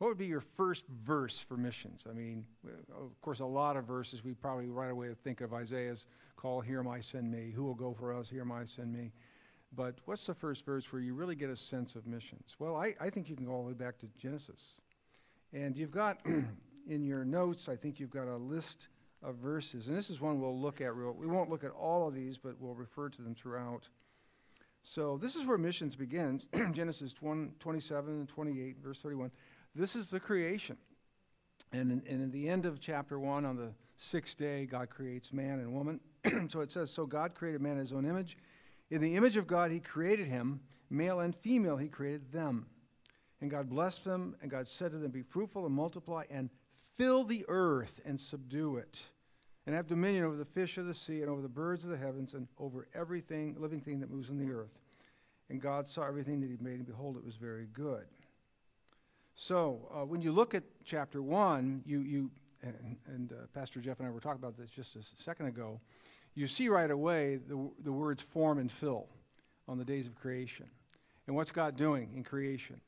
What would be your first verse for missions? I mean, of course, a lot of verses. We probably right away think of Isaiah's call, "Here am I, send me. Who will go for us? Here am I, send me." But what's the first verse where you really get a sense of missions? Well, I think you can go all the way back to Genesis. And you've got in your notes, I think you've got a list of verses. And this is one we'll look at. We won't look at all of these, but we'll refer to them throughout. So this is where missions begins. Genesis 27 and 28, verse 31. This is the creation. And in the end of chapter 1, on the sixth day, God creates man and woman. So it says, so God created man in his own image. In the image of God, he created him. Male and female, he created them. And God blessed them, and God said to them, be fruitful and multiply, and fill the earth and subdue it, and have dominion over the fish of the sea, and over the birds of the heavens, and over everything, living thing that moves on the earth. And God saw everything that he made, and behold, it was very good. So when you look at chapter 1, you and Pastor Jeff and I were talking about this just a second ago, you see right away the words form and fill on the days of creation. And what's God doing in creation?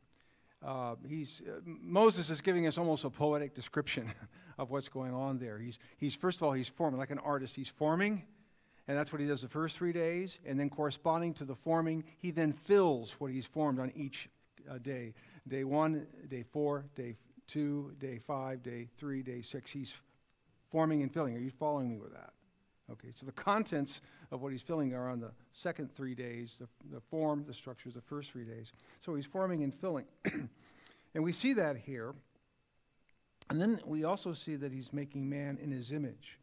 Moses is giving us almost a poetic description of what's going on there. He's first of all, he's forming, like an artist. He's forming, and that's what he does the first 3 days. And then corresponding to the forming, he then fills what he's formed on each day. Day 1, day 4, day 2, day 5, day 3, day 6. He's forming and filling. Are you following me with that? Okay, so the contents of what he's filling are on the second 3 days, the form, the structure is the first 3 days. So he's forming and filling. And we see that here. And then we also see that he's making man in his image.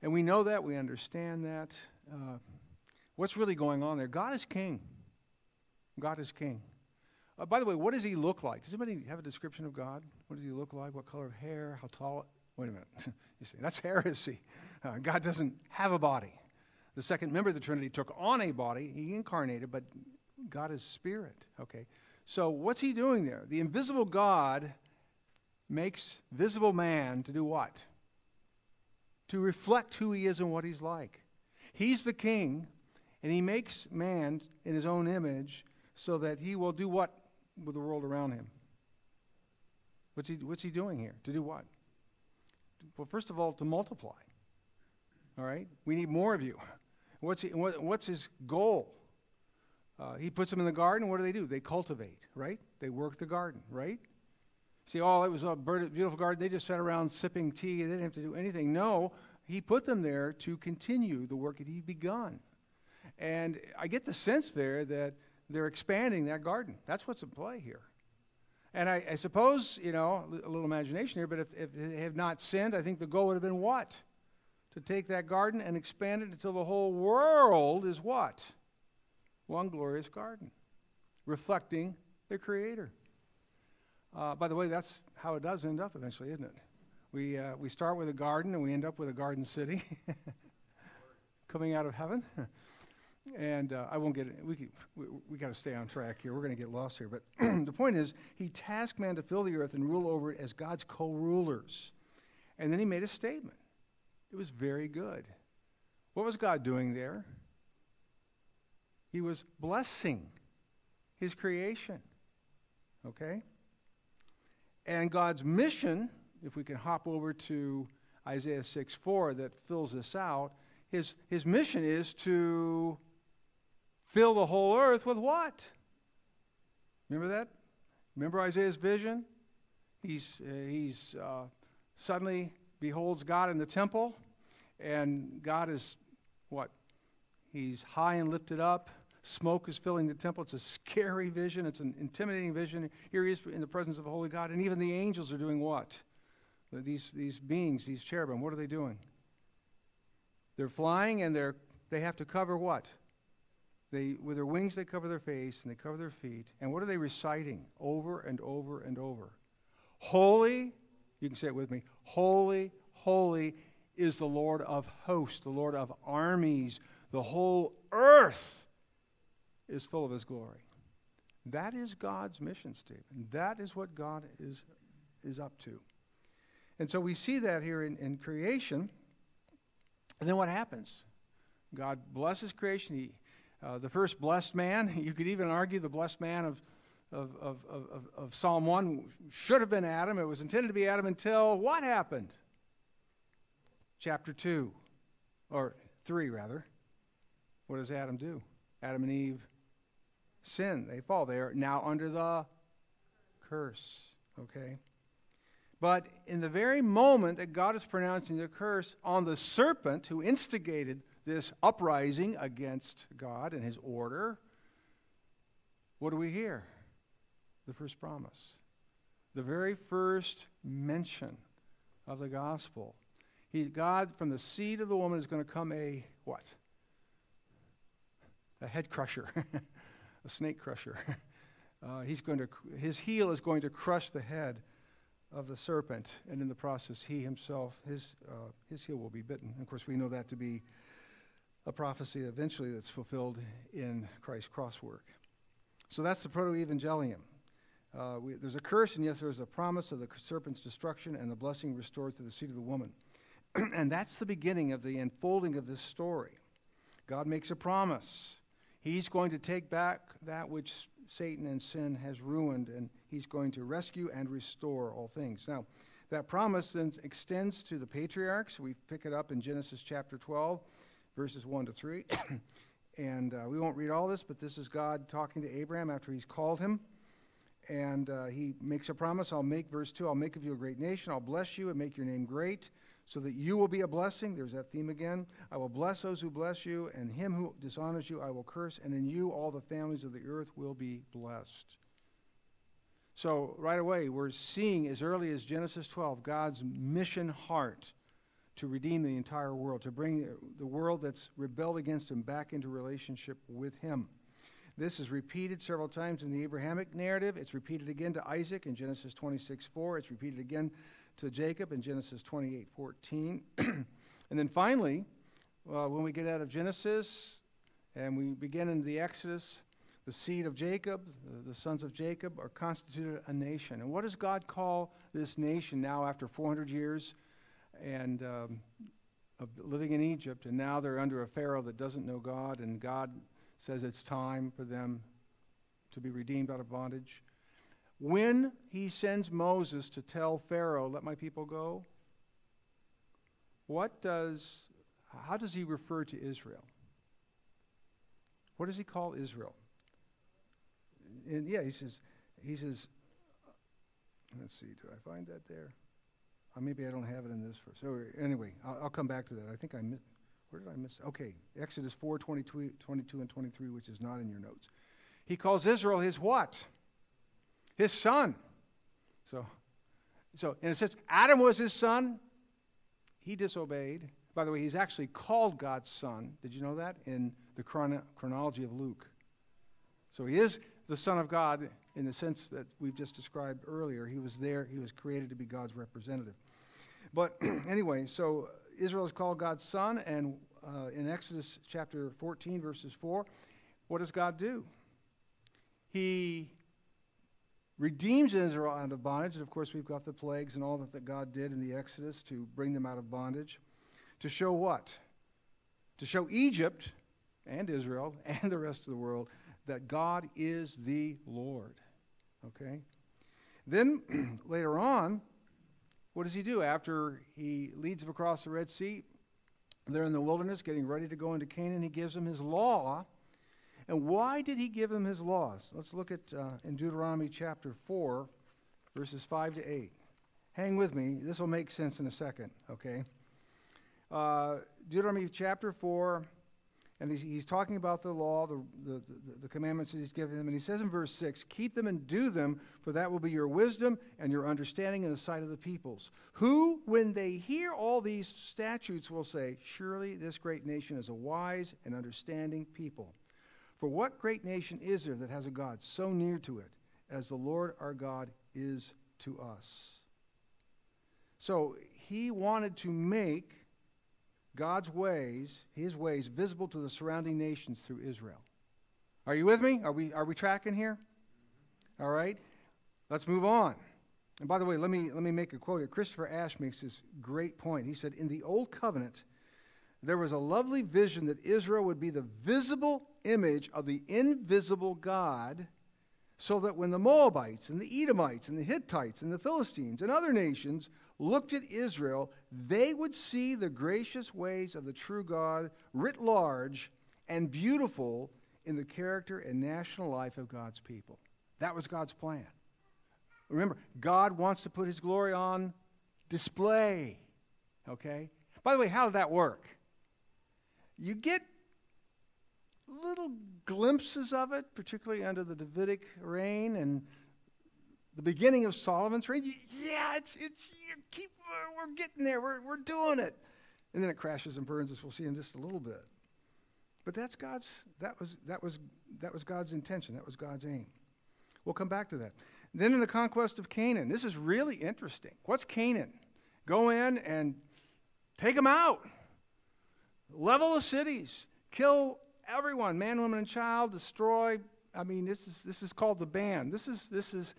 And we know that, we understand that. What's really going on there? God is king. God is king. By the way, what does he look like? Does anybody have a description of God? What does he look like? What color of hair? How tall? Wait a minute. You see, that's heresy. God doesn't have a body. The second member of the Trinity took on a body. He incarnated, but God is spirit. Okay. So what's he doing there? The invisible God makes visible man to do what? To reflect who he is and what he's like. He's the king, and he makes man in his own image so that he will do what with the world around him? What's he doing here? To do what? Well, first of all, to multiply. All right? We need more of you. What's his goal? He puts them in the garden. What do? They cultivate, right? They work the garden, right? See, it was a beautiful garden. They just sat around sipping tea. They didn't have to do anything. No, he put them there to continue the work that he'd begun. And I get the sense there that they're expanding that garden. That's what's in play here. And I suppose, a little imagination here, but if they have not sinned, I think the goal would have been what? To take that garden and expand it until the whole world is what? One glorious garden, reflecting the Creator. By the way, that's how it does end up eventually, isn't it? We start with a garden, and we end up with a garden city coming out of heaven. And I won't get it. We got to stay on track here. We're going to get lost here. But the point is, he tasked man to fill the earth and rule over it as God's co-rulers. And then he made a statement. It was very good. What was God doing there? He was blessing his creation. Okay? And God's mission, if we can hop over to Isaiah 6:4 that fills this out, his mission is to fill the whole earth with what? Remember that? Remember Isaiah's vision? He's suddenly beholds God in the temple, and God is what? He's high and lifted up. Smoke is filling the temple. It's a scary vision. It's an intimidating vision. Here he is in the presence of the holy God, and even the angels are doing what? These beings, these cherubim, what are they doing? They're flying, and they have to cover what? With their wings, they cover their face, and they cover their feet. And what are they reciting over and over and over? Holy, you can say it with me, holy, holy is the Lord of hosts, the Lord of armies. The whole earth is full of his glory. That is God's mission statement. That is what God is up to. And so we see that here in creation. And then what happens? God blesses creation. The first blessed man, you could even argue the blessed man of of Psalm 1 should have been Adam. It was intended to be Adam until what happened? Chapter 2, or 3 rather. What does Adam do? Adam and Eve sin. They fall. They are now under the curse. Okay? But in the very moment that God is pronouncing the curse on the serpent who instigated this uprising against God and his order, what do we hear? The first promise. The very first mention of the gospel. God, from the seed of the woman, is going to come a what? A head crusher, a snake crusher. His heel is going to crush the head of the serpent, and in the process, he himself, his heel will be bitten. Of course, we know that to be a prophecy eventually that's fulfilled in Christ's crosswork. So that's the proto-evangelium. There's a curse, and yes, there's a promise of the serpent's destruction and the blessing restored through the seed of the woman. And that's the beginning of the unfolding of this story. God makes a promise. He's going to take back that which Satan and sin has ruined, and he's going to rescue and restore all things. Now, that promise then extends to the patriarchs. We pick it up in Genesis chapter 12, verses 1 to 3. And we won't read all this, but this is God talking to Abraham after he's called him. And he makes a promise. Verse 2, I'll make of you a great nation. I'll bless you and make your name great, so that you will be a blessing. There's that theme again. I will bless those who bless you, and him who dishonors you I will curse, and in you all the families of the earth will be blessed. So right away, we're seeing as early as Genesis 12, God's mission heart to redeem the entire world, to bring the world that's rebelled against him back into relationship with him. This is repeated several times in the Abrahamic narrative. It's repeated again to Isaac in Genesis 26:4. It's repeated again to Jacob in Genesis 28:14. And then finally, when we get out of Genesis and we begin into the Exodus, the seed of Jacob, the sons of Jacob, are constituted a nation. And what does God call this nation now after 400 years and of living in Egypt? And now they're under a Pharaoh that doesn't know God, and God says it's time for them to be redeemed out of bondage. When he sends Moses to tell Pharaoh, let my people go, how does he refer to Israel? What does he call Israel? And yeah, he says, let's see, do I find that there? Maybe I don't have it in this verse. So anyway, I'll come back to that. I think I missed, where did I miss? Okay, Exodus 4, 22 and 23, which is not in your notes. He calls Israel his what? His son. So in a sense, Adam was his son. He disobeyed. By the way, he's actually called God's son. Did you know that? In the chronology of Luke. So he is the son of God in the sense that we've just described earlier. He was there. He was created to be God's representative. But anyway, so Israel is called God's son. And in Exodus chapter 14, verses 4, what does God do? He redeems Israel out of bondage. And of course, we've got the plagues and all that God did in the Exodus to bring them out of bondage. To show what? To show Egypt and Israel and the rest of the world that God is the Lord. Okay? Then later on, what does he do? After he leads them across the Red Sea, they're in the wilderness getting ready to go into Canaan. He gives them his law. And why did he give them his laws? Let's look at in Deuteronomy chapter 4, verses 5 to 8. Hang with me. This will make sense in a second, okay? Deuteronomy chapter 4, and he's talking about the law, the commandments that he's given them. And he says in verse 6, keep them and do them, for that will be your wisdom and your understanding in the sight of the peoples, who, when they hear all these statutes, will say, surely this great nation is a wise and understanding people. For what great nation is there that has a God so near to it as the Lord our God is to us? So he wanted to make God's ways, his ways, visible to the surrounding nations through Israel. Are you with me? Are we tracking here? All right. Let's move on. And by the way, let me make a quote here. Christopher Ashe makes this great point. He said, in the Old Covenant, there was a lovely vision that Israel would be the visible image of the invisible God so that when the Moabites and the Edomites and the Hittites and the Philistines and other nations looked at Israel, they would see the gracious ways of the true God writ large and beautiful in the character and national life of God's people. That was God's plan. Remember, God wants to put his glory on display, okay? By the way, how did that work? You get little glimpses of it, particularly under the Davidic reign and the beginning of Solomon's reign. Yeah, we're getting there. We're doing it. And then it crashes and burns, as we'll see in just a little bit. But that's that was God's intention. That was God's aim. We'll come back to that. Then in the conquest of Canaan, this is really interesting. What's Canaan? Go in and take them out. Level the cities. Kill everyone, man, woman, and child, destroy. I mean, this is called the ban. This is.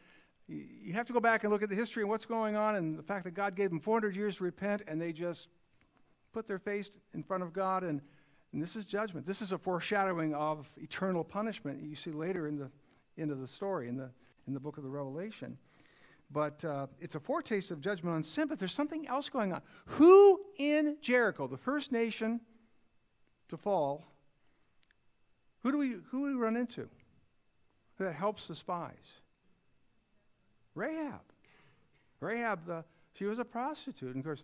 You have to go back and look at the history and what's going on, and the fact that God gave them 400 years to repent, and they just put their face in front of God, and this is judgment. This is a foreshadowing of eternal punishment. You see later in the end of the story in the book of the Revelation, but it's a foretaste of judgment on sin. But there's something else going on. Who in Jericho, the first nation to fall? Who do we run into that helps the spies? Rahab. She was a prostitute. And of course,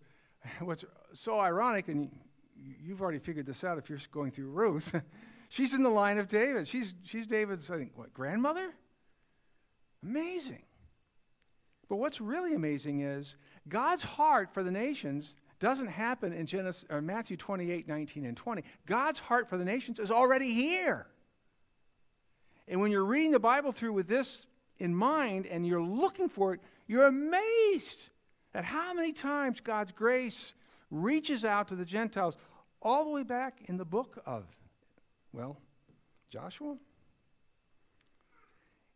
what's so ironic, and you've already figured this out if you're going through Ruth, she's in the line of David. She's David's, I think, grandmother? Amazing. But what's really amazing is God's heart for the nations doesn't happen in Genesis or Matthew 28, 19, and 20. God's heart for the nations is already here. And when you're reading the Bible through with this in mind and you're looking for it, you're amazed at how many times God's grace reaches out to the Gentiles all the way back in the book of, well, Joshua.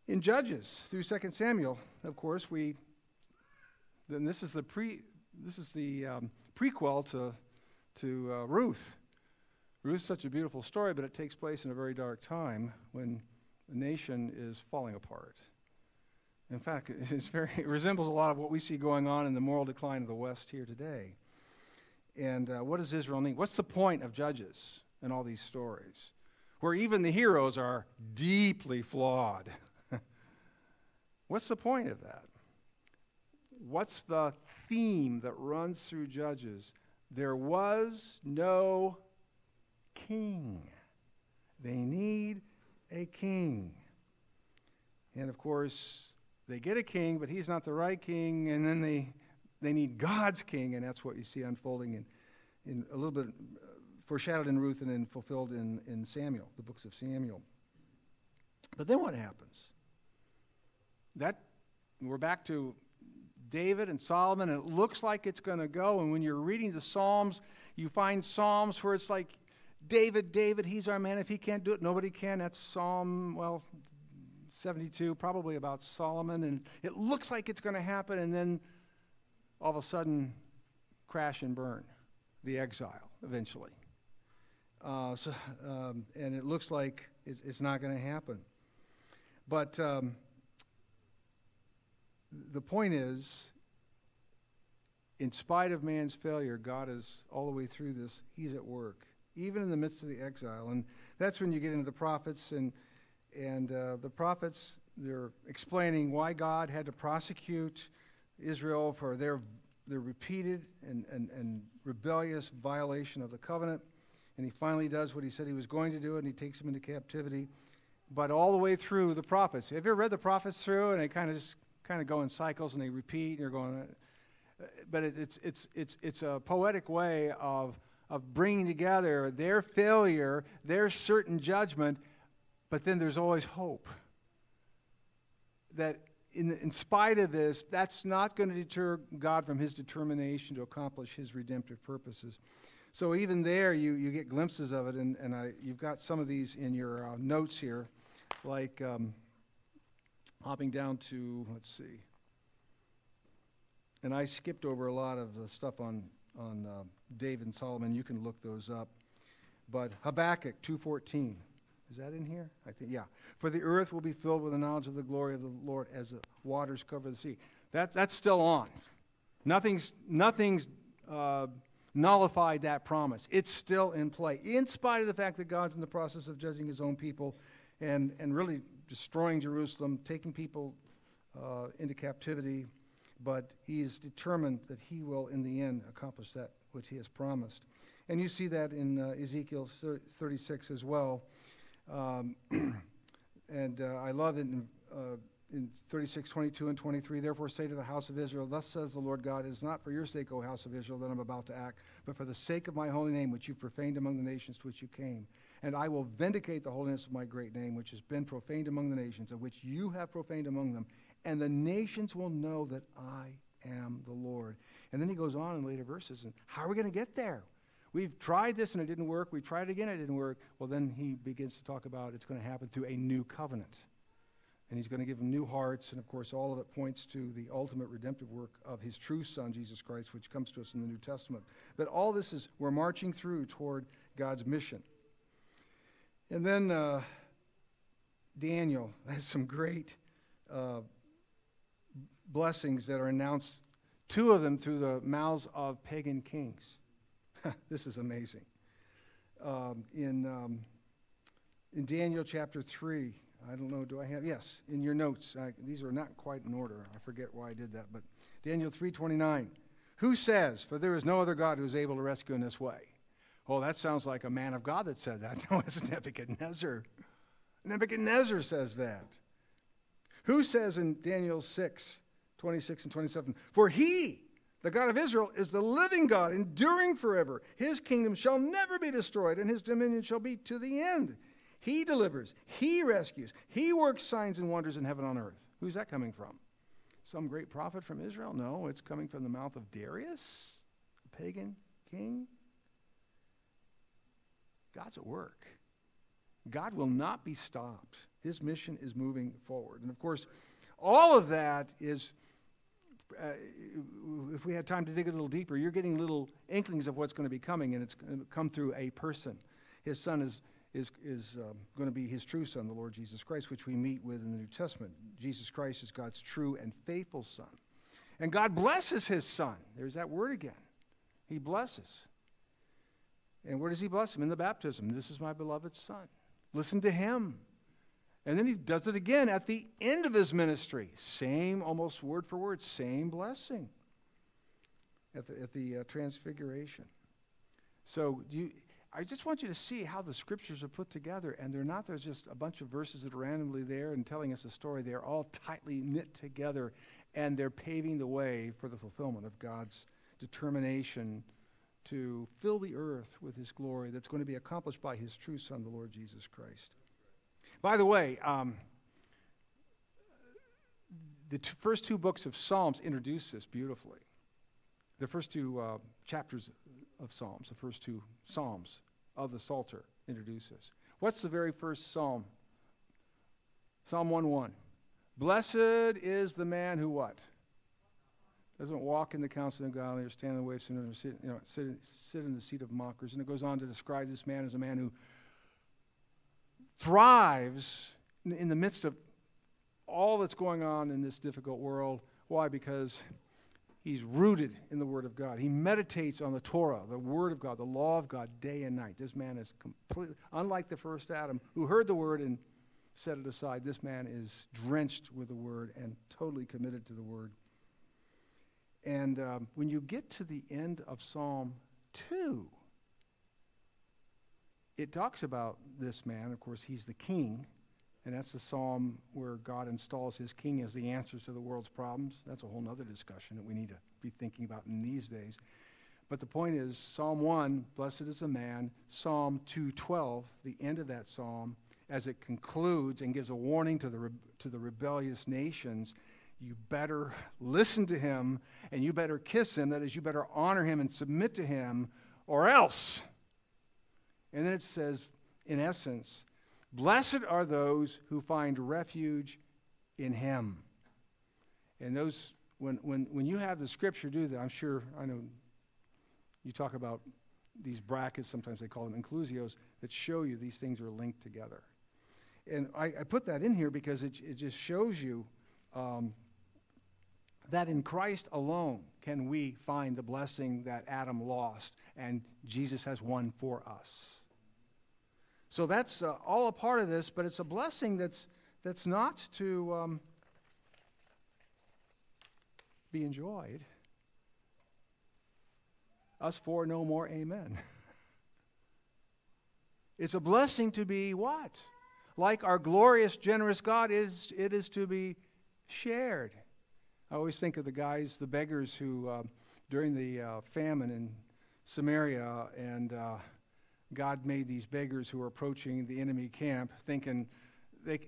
In Judges, through 2 Samuel, of course, this is the prequel to Ruth. Ruth's such a beautiful story, but it takes place in a very dark time when the nation is falling apart. In fact, it resembles a lot of what we see going on in the moral decline of the West here today. And what does Israel need? What's the point of Judges and all these stories, where even the heroes are deeply flawed? What's the point of that? What's the theme that runs through Judges? There was no king. They need a king. And of course, they get a king, but he's not the right king, and then they need God's king, and that's what you see unfolding in a little bit, foreshadowed in Ruth and then fulfilled in Samuel, the books of Samuel. But then what happens? We're back to David and Solomon, and it looks like it's going to go. And when you're reading the Psalms, you find Psalms where it's like, David, he's our man. If he can't do it, nobody can. That's Psalm, 72, probably about Solomon. And it looks like it's going to happen, and then all of a sudden, crash and burn, the exile, eventually. And it looks like it's not going to happen. But the point is, in spite of man's failure, God is all the way through this. He's at work, even in the midst of the exile. And that's when you get into the prophets. And the prophets, they're explaining why God had to prosecute Israel for their repeated and rebellious violation of the covenant. And he finally does what he said he was going to do, and he takes them into captivity. But all the way through the prophets. Have you ever read the prophets through? And they kind of go in cycles and they repeat, and you're going, but it's a poetic way of bringing together their failure, their certain judgment, but then there's always hope that in spite of this, that's not going to deter God from his determination to accomplish his redemptive purposes. So even there, you get glimpses of it, and you've got some of these in your notes here, like hopping down to, let's see. And I skipped over a lot of the stuff on David and Solomon. You can look those up. But Habakkuk 2:14, Is that in here? I think, yeah. For the earth will be filled with the knowledge of the glory of the Lord as the waters cover the sea. That's still on. Nothing's nullified that promise. It's still in play, in spite of the fact that God's in the process of judging his own people and really destroying Jerusalem, taking people into captivity. But he is determined that he will, in the end, accomplish that which he has promised. And you see that in Ezekiel 36 as well. I love it in 36, 22, and 23. Therefore say to the house of Israel, thus says the Lord God, it is not for your sake, O house of Israel, that I'm about to act, but for the sake of my holy name, which you profaned among the nations to which you came. And I will vindicate the holiness of my great name, which has been profaned among the nations, and which you have profaned among them. And the nations will know that I am the Lord. And then he goes on in later verses, and how are we going to get there? We've tried this and it didn't work. We tried it again, it didn't work. Well, then he begins to talk about it's going to happen through a new covenant. And he's going to give them new hearts. And, of course, all of it points to the ultimate redemptive work of his true son, Jesus Christ, which comes to us in the New Testament. But all this is, we're marching through toward God's mission. And then Daniel has some great blessings that are announced, two of them through the mouths of pagan kings. This is amazing. In Daniel chapter 3, I don't know, do I have? Yes, in your notes. These are not quite in order. I forget why I did that. But Daniel 3:29, who says, for there is no other God who is able to rescue in this way? Oh, that sounds like a man of God that said that. No, it's Nebuchadnezzar. Nebuchadnezzar says that. Who says in Daniel 6:26 and 27, for he, the God of Israel, is the living God, enduring forever. His kingdom shall never be destroyed, and his dominion shall be to the end. He delivers, he rescues, he works signs and wonders in heaven and on earth. Who's that coming from? Some great prophet from Israel? No, it's coming from the mouth of Darius, a pagan king. God's at work. God will not be stopped. His mission is moving forward. And, of course, all of that is, if we had time to dig a little deeper, you're getting little inklings of what's going to be coming, and it's going to come through a person. His son is going to be his true son, the Lord Jesus Christ, which we meet with in the New Testament. Jesus Christ is God's true and faithful son. And God blesses his son. There's that word again. He blesses. And where does he bless him? In the baptism. This is my beloved son. Listen to him. And then he does it again at the end of his ministry. Same, almost word for word, same blessing at the transfiguration. So I just want you to see how the scriptures are put together, and they're just a bunch of verses that are randomly there and telling us a story. They're all tightly knit together, and they're paving the way for the fulfillment of God's determination to fill the earth with his glory that's going to be accomplished by his true son, the Lord Jesus Christ. By the way, the first two books of Psalms introduce this beautifully. The first two chapters of Psalms, the first two Psalms of the Psalter introduce this. What's the very first Psalm? Psalm 1:1. Blessed is the man who what? Doesn't walk in the counsel of godly, or stand in the way of sinners, or sit in the seat of mockers. And it goes on to describe this man as a man who thrives in the midst of all that's going on in this difficult world. Why? Because he's rooted in the Word of God. He meditates on the Torah, the Word of God, the law of God, day and night. This man is completely, unlike the first Adam, who heard the Word and set it aside, this man is drenched with the Word and totally committed to the Word. And when you get to the end of Psalm 2, it talks about this man. Of course, he's the king, and that's the psalm where God installs his king as the answers to the world's problems. That's a whole other discussion that we need to be thinking about in these days. But the point is, Psalm 1, blessed is the man. Psalm 2:12, the end of that psalm, as it concludes and gives a warning to the rebellious nations, you better listen to him, and you better kiss him. That is, you better honor him and submit to him, or else. And then it says, in essence, blessed are those who find refuge in him. And those, when you have the scripture do that, I'm sure, I know you talk about these brackets, sometimes they call them inclusios, that show you these things are linked together. And I put that in here because it just shows you that in Christ alone can we find the blessing that Adam lost, and Jesus has won for us. So that's all a part of this, but it's a blessing that's not to be enjoyed. Us four, no more, amen. It's a blessing to be what? Like our glorious, generous God, it is to be shared. I always think of the guys, the beggars who, during the famine in Samaria, and God made these beggars who were approaching the enemy camp thinking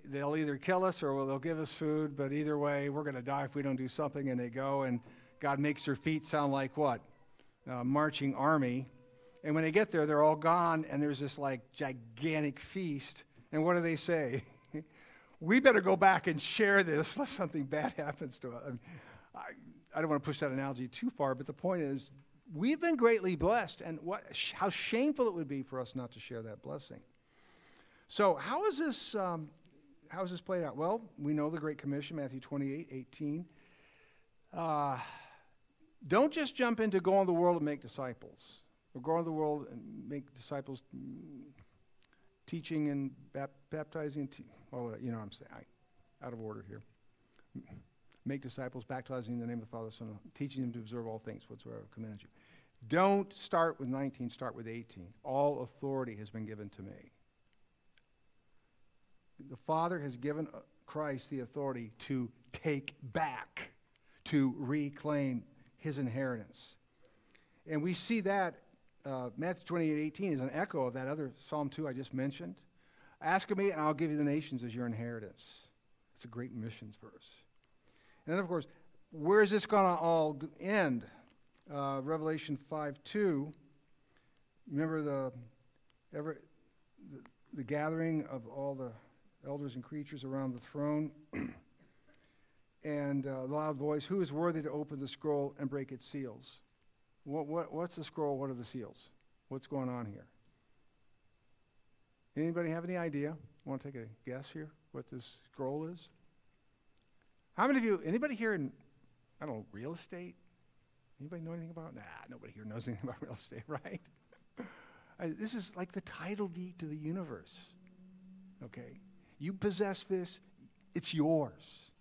they'll either kill us or they'll give us food, but either way, we're going to die if we don't do something, and they go, and God makes their feet sound like what? Marching army. And when they get there, they're all gone, and there's this like gigantic feast, and what do they say? We better go back and share this lest something bad happens to us. I mean, I don't want to push that analogy too far, but the point is we've been greatly blessed, and how shameful it would be for us not to share that blessing. So how is this played out? Well, we know the Great Commission, Matthew 28:18. Don't just jump into go into the world and make disciples, or go into the world and make disciples, teaching and baptizing, you know what I'm saying, out of order here. Make disciples, baptizing in the name of the Father, Son, and teaching them to observe all things whatsoever I commanded you. Don't start with 19, start with 18. All authority has been given to me. The Father has given Christ the authority to take back, to reclaim his inheritance. And we see that Matthew 28:18 is an echo of that other Psalm 2 I just mentioned. Ask of me, and I'll give you the nations as your inheritance. It's a great missions verse. And then, of course, where is this going to all end? Revelation 5:2. Remember the gathering of all the elders and creatures around the throne, and the loud voice, "Who is worthy to open the scroll and break its seals?" What's the scroll? What are the seals? What's going on here? Anybody have any idea? Want to take a guess here what this scroll is? How many of you, anybody here in, I don't know, real estate? Anybody know anything about? Nah, nobody here knows anything about real estate, right? This is like the title deed to the universe, okay? You possess this, it's yours.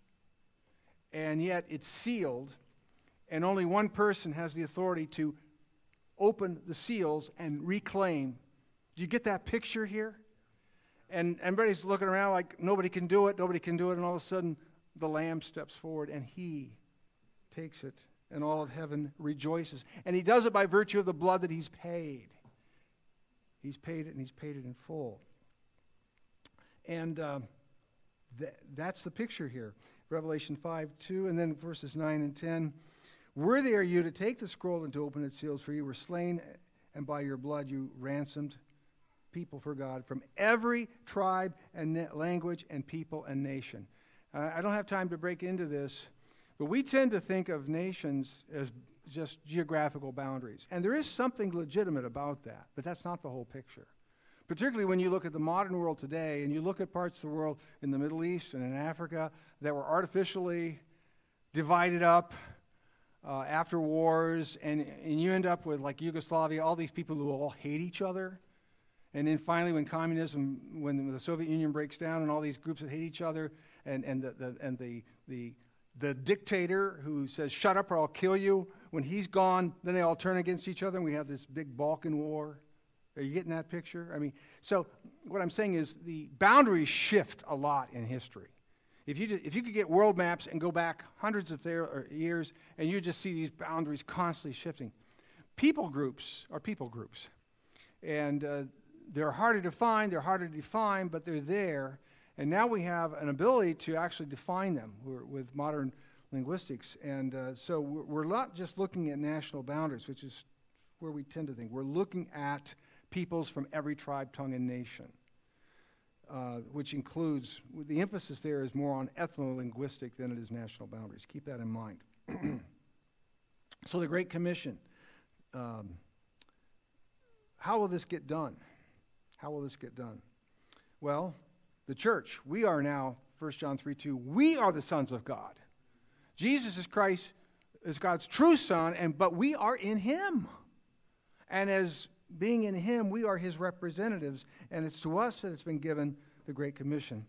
And yet it's sealed, and only one person has the authority to open the seals and reclaim. Do you get that picture here? And everybody's looking around like nobody can do it, and all of a sudden the Lamb steps forward and he takes it, and all of heaven rejoices. And he does it by virtue of the blood that he's paid. He's paid it, and he's paid it in full. And that's the picture here. Revelation 5:2, and then verses 9 and 10. Worthy are you to take the scroll and to open its seals, for you were slain, and by your blood you ransomed people for God from every tribe and language and people and nation. I don't have time to break into this, but we tend to think of nations as just geographical boundaries. And there is something legitimate about that, but that's not the whole picture. Particularly when you look at the modern world today, and you look at parts of the world in the Middle East and in Africa that were artificially divided up after wars, and you end up with, like, Yugoslavia, all these people who all hate each other. And then finally, when the Soviet Union breaks down, and all these groups that hate each other, and the dictator who says, "Shut up or I'll kill you," when he's gone, then they all turn against each other, and we have this big Balkan war. Are you getting that picture? I mean, so what I'm saying is the boundaries shift a lot in history. If you could get world maps and go back hundreds of years, and you just see these boundaries constantly shifting. People groups are people groups. And they're harder to define, but they're there. And now we have an ability to actually define them with modern linguistics. And so we're not just looking at national boundaries, which is where we tend to think. We're looking at peoples from every tribe, tongue, and nation, which includes, the emphasis there is more on ethno-linguistic than it is national boundaries. Keep that in mind. So the Great Commission. How will this get done? Well, the church, we are now, 1 John 3:2, we are the sons of God. Jesus is Christ, is God's true son, but we are in him. And as being in him, we are his representatives, and it's to us that it's been given the Great Commission.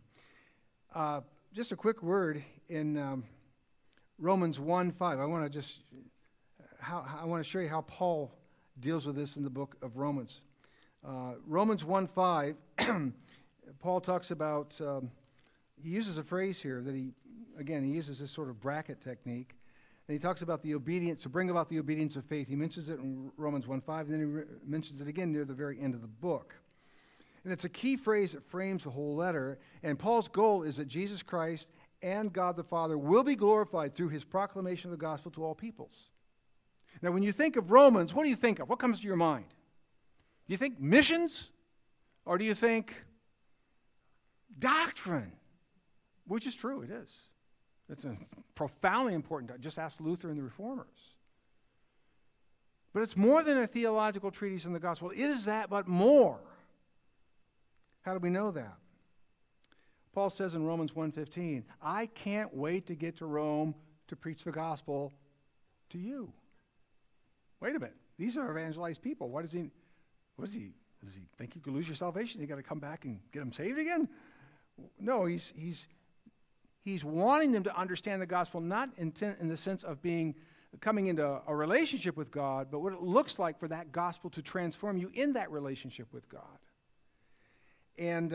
Just a quick word in Romans 1:5. I want to show you how Paul deals with this in the book of Romans. Romans 1:5, Paul talks about, he uses a phrase here that he uses this sort of bracket technique. And he talks about the obedience, to bring about the obedience of faith. He mentions it in Romans 1:5, and then he mentions it again near the very end of the book. And it's a key phrase that frames the whole letter. And Paul's goal is that Jesus Christ and God the Father will be glorified through his proclamation of the gospel to all peoples. Now, when you think of Romans, what do you think of? What comes to your mind? Do you think missions? Or do you think doctrine? Which is true, it is. It's a profoundly important. Just ask Luther and the Reformers. But it's more than a theological treatise on the gospel. It is that, but more. How do we know that? Paul says in Romans 1:15, I can't wait to get to Rome to preach the gospel to you. Wait a minute. These are evangelized people. Does he think you could lose your salvation? You got to come back and get them saved again? No, he's wanting them to understand the gospel, not in the sense of coming into a relationship with God, but what it looks like for that gospel to transform you in that relationship with God. And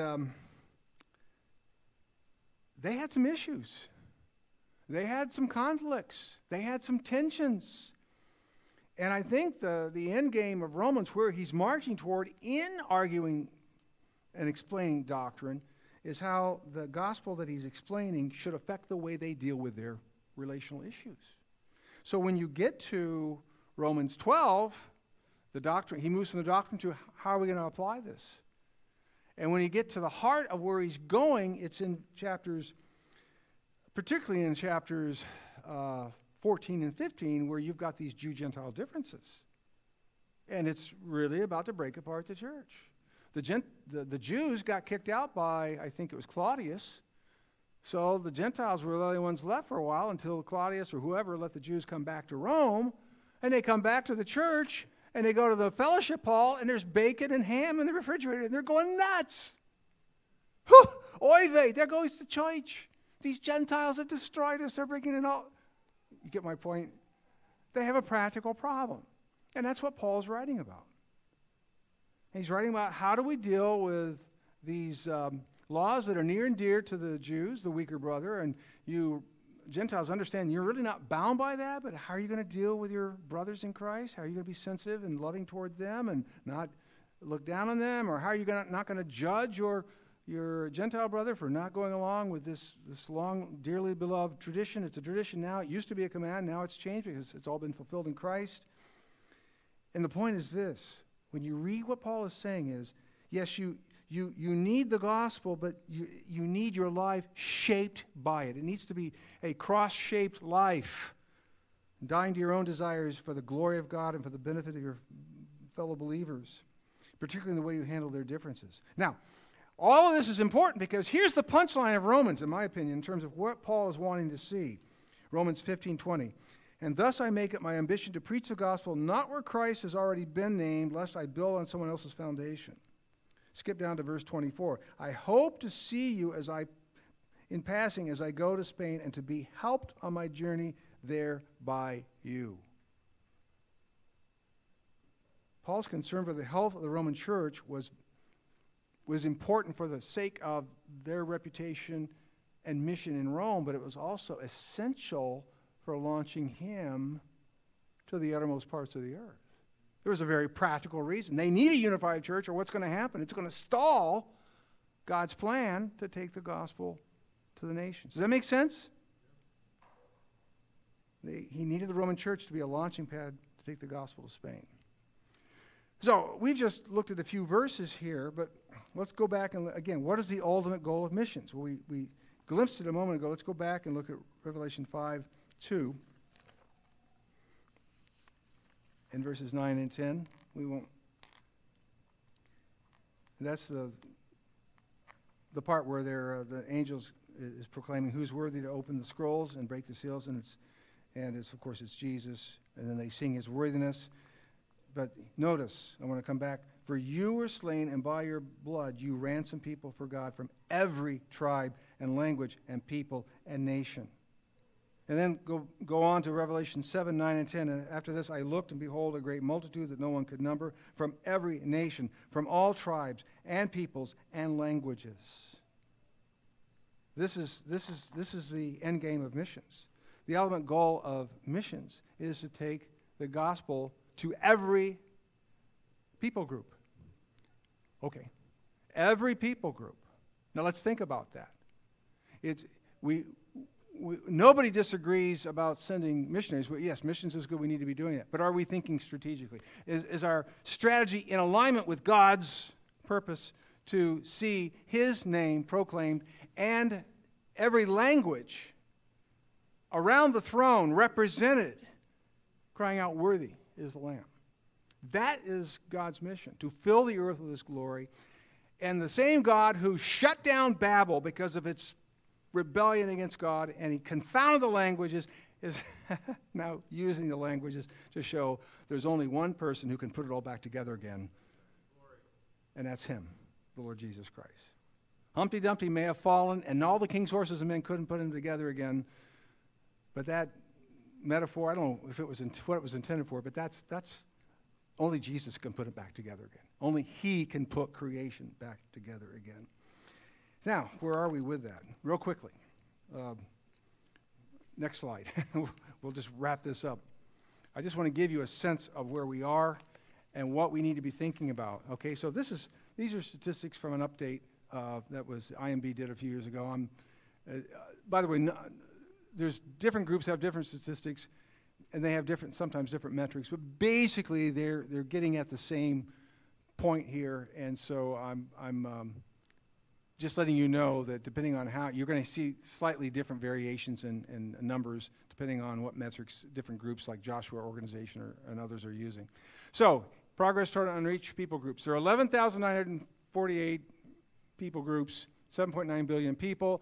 they had some issues. They had some conflicts. They had some tensions. And I think the end game of Romans, where he's marching toward in arguing and explaining doctrine, is how the gospel that he's explaining should affect the way they deal with their relational issues. So when you get to Romans 12, the doctrine, he moves from the doctrine to how are we going to apply this? And when you get to the heart of where he's going, it's in chapters, particularly in chapters 14 and 15, where you've got these Jew-Gentile differences. And it's really about to break apart the church. The Jews got kicked out by, I think it was Claudius, so the Gentiles were the only ones left for a while until Claudius or whoever let the Jews come back to Rome, and they come back to the church, and they go to the fellowship hall, and there's bacon and ham in the refrigerator, and they're going nuts. Oy vey, there goes the church. These Gentiles have destroyed us. They're bringing in all... You get my point? They have a practical problem. And that's what Paul's writing about. He's writing about how do we deal with these laws that are near and dear to the Jews, the weaker brother, and you Gentiles understand you're really not bound by that, but how are you going to deal with your brothers in Christ? How are you going to be sensitive and loving toward them and not look down on them? Or how are you not going to judge your Gentile brother for not going along with this long, dearly beloved tradition? It's a tradition now. It used to be a command. Now it's changed because it's all been fulfilled in Christ. And the point is this. When you read what Paul is saying is, yes, you need the gospel, but you need your life shaped by it. It needs to be a cross-shaped life, dying to your own desires for the glory of God and for the benefit of your fellow believers, particularly in the way you handle their differences. Now, all of this is important because here's the punchline of Romans, in my opinion, in terms of what Paul is wanting to see. Romans 15:20. And thus I make it my ambition to preach the gospel, not where Christ has already been named, lest I build on someone else's foundation. Skip down to verse 24. I hope to see you in passing as I go to Spain and to be helped on my journey there by you. Paul's concern for the health of the Roman church was important for the sake of their reputation and mission in Rome, but it was also essential for launching him to the uttermost parts of the earth. There was a very practical reason. They need a unified church, or what's going to happen? It's going to stall God's plan to take the gospel to the nations. Does that make sense? He needed the Roman church to be a launching pad to take the gospel to Spain. So we've just looked at a few verses here, but let's go back and, again, what is the ultimate goal of missions? Well, we glimpsed it a moment ago. Let's go back and look at Revelation 5:2 in verses 9 and 10. That's the part where the angels is proclaiming who's worthy to open the scrolls and break the seals, and it's of course it's Jesus, and then they sing his worthiness. But notice, I want to come back. For you were slain, and by your blood you ransomed people for God from every tribe and language and people and nation. And then go on to Revelation 7, 9, and 10. And after this I looked, and behold, a great multitude that no one could number, from every nation, from all tribes and peoples and languages. This is the end game of missions. The ultimate goal of missions is to take the gospel to every people group. Okay. Every people group. Now let's think about that. Nobody disagrees about sending missionaries. Well, yes, missions is good. We need to be doing that. But are we thinking strategically? Is our strategy in alignment with God's purpose to see his name proclaimed and every language around the throne represented, crying out, "Worthy is the Lamb"? That is God's mission, to fill the earth with his glory. And the same God who shut down Babel because of its rebellion against God, and he confounded the languages, is now using the languages to show there's only one person who can put it all back together again, and that's him, the Lord Jesus Christ. Humpty Dumpty may have fallen, and all the king's horses and men couldn't put him together again, but that metaphor, I don't know if it was what it was intended for, but that's only Jesus can put it back together again. Only he can put creation back together again. Now, where are we with that? Real quickly. Next slide. We'll just wrap this up. I just want to give you a sense of where we are and what we need to be thinking about. Okay, so these are statistics from an update that was IMB did a few years ago. By the way, there's different groups have different statistics, and they have sometimes different metrics, but basically they're getting at the same point here, and so I'm just letting you know that depending on how, you're going to see slightly different variations in numbers depending on what metrics different groups like Joshua Organization and others are using. So, progress toward unreached people groups. There are 11,948 people groups, 7.9 billion people.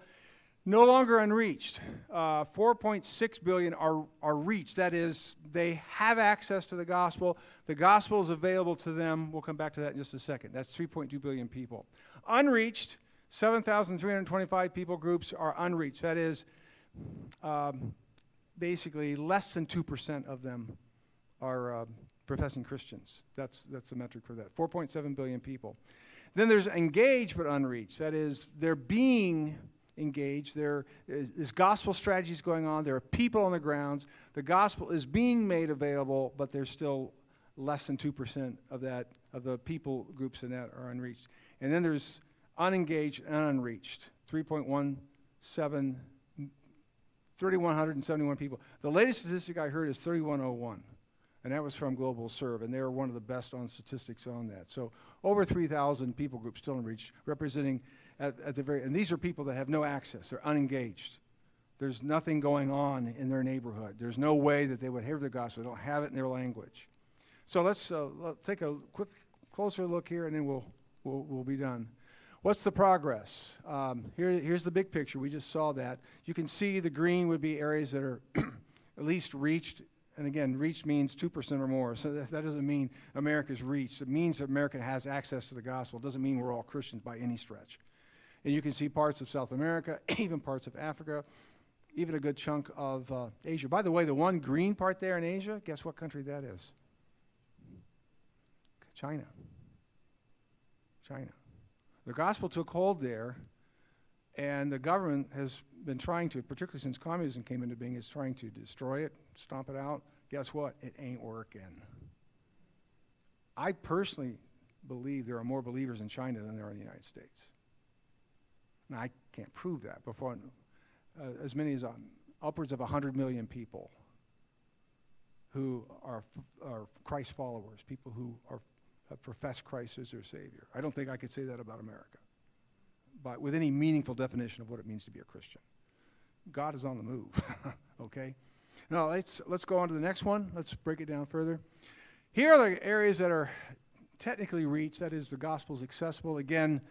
No longer unreached. 4.6 billion are reached. That is, they have access to the gospel. The gospel is available to them. We'll come back to that in just a second. That's 3.2 billion people. Unreached. 7,325 people groups are unreached. That is, basically less than 2% of them are professing Christians. That's the metric for that. 4.7 billion people. Then there's engaged but unreached. That is, they're being engaged. There is gospel strategies going on. There are people on the grounds. The gospel is being made available, but there's still less than 2% of the people groups in that are unreached. And then there's unengaged and unreached, 3,171 people. The latest statistic I heard is 3,101, and that was from Global Serve, and they're one of the best on statistics on that. So over 3,000 people groups still unreached, representing at the very, and these are people that have no access. They're unengaged. There's nothing going on in their neighborhood. There's no way that they would hear the gospel. They don't have it in their language. So let's take a quick closer look here, and then we'll be done. What's the progress? Here's the big picture. We just saw that. You can see the green would be areas that are at least reached. And again, reached means 2% or more. So that doesn't mean America's reached. It means that America has access to the gospel. It doesn't mean we're all Christians by any stretch. And you can see parts of South America, even parts of Africa, even a good chunk of Asia. By the way, the one green part there in Asia, guess what country that is? China. The gospel took hold there, and the government has been trying to, particularly since communism came into being, is trying to destroy it, stomp it out. Guess what? It ain't working. I personally believe there are more believers in China than there are in the United States. Now, I can't prove that. Before, as many as upwards of 100 million people who are Christ followers, people who are profess Christ as their Savior. I don't think I could say that about America, but with any meaningful definition of what it means to be a Christian. God is on the move, okay? Now, let's go on to the next one. Let's break it down further. Here are the areas that are technically reached, that is, the gospel is accessible. Again,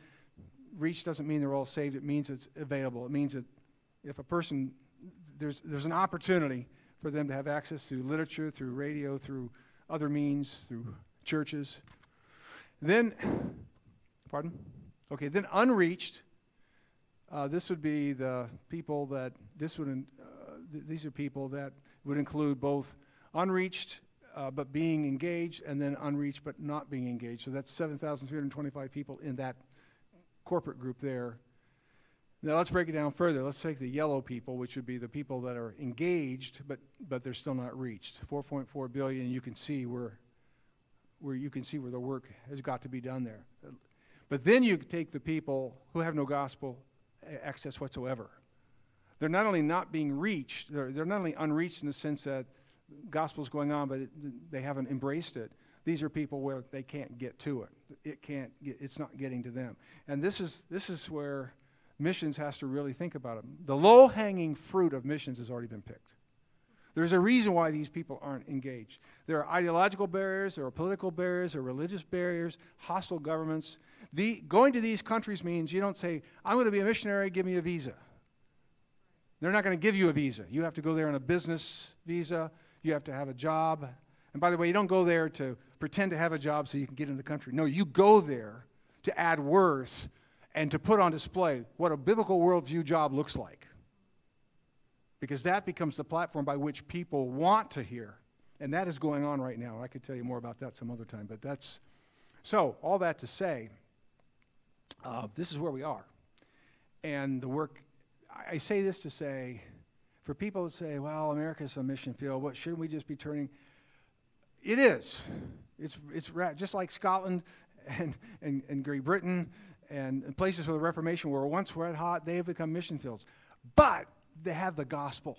reached doesn't mean they're all saved. It means it's available. It means that if a person, there's an opportunity for them to have access to literature, through radio, through other means, through churches. Then unreached. This would be the people that these are people that would include both unreached but being engaged, and then unreached but not being engaged. So that's 7,325 people in that corporate group there. Now let's break it down further. Let's take the yellow people, which would be the people that are engaged but they're still not reached. 4.4 billion. You can see where the work has got to be done there. But then you take the people who have no gospel access whatsoever. They're not only not being reached, they're not only unreached in the sense that gospel's going on, but they haven't embraced it. These are people where they can't get to it. It's not getting to them. And this is where missions has to really think about it. The low-hanging fruit of missions has already been picked. There's a reason why these people aren't engaged. There are ideological barriers, there are political barriers, there are religious barriers, hostile governments. Going to these countries means you don't say, I'm going to be a missionary, give me a visa. They're not going to give you a visa. You have to go there on a business visa. You have to have a job. And by the way, you don't go there to pretend to have a job so you can get into the country. No, you go there to add worth and to put on display what a biblical worldview job looks like. Because that becomes the platform by which people want to hear. And that is going on right now. I could tell you more about that some other time. But so all that to say, this is where we are. And the work, I say this to say, for people that say, well, America's a mission field, what shouldn't we just be turning? It is. It's just like Scotland and Great Britain and places where the Reformation were once red hot, they have become mission fields. But they have the gospel.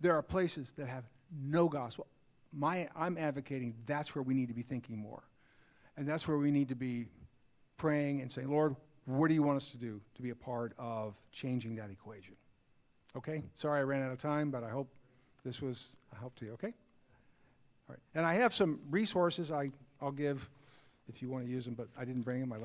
There are places that have no gospel. I'm advocating that's where we need to be thinking more. And that's where we need to be praying and saying, Lord, what do you want us to do to be a part of changing that equation? Okay? Sorry I ran out of time, but I hope this was a help to you, okay? All right. And I have some resources I'll give if you want to use them, but I didn't bring them.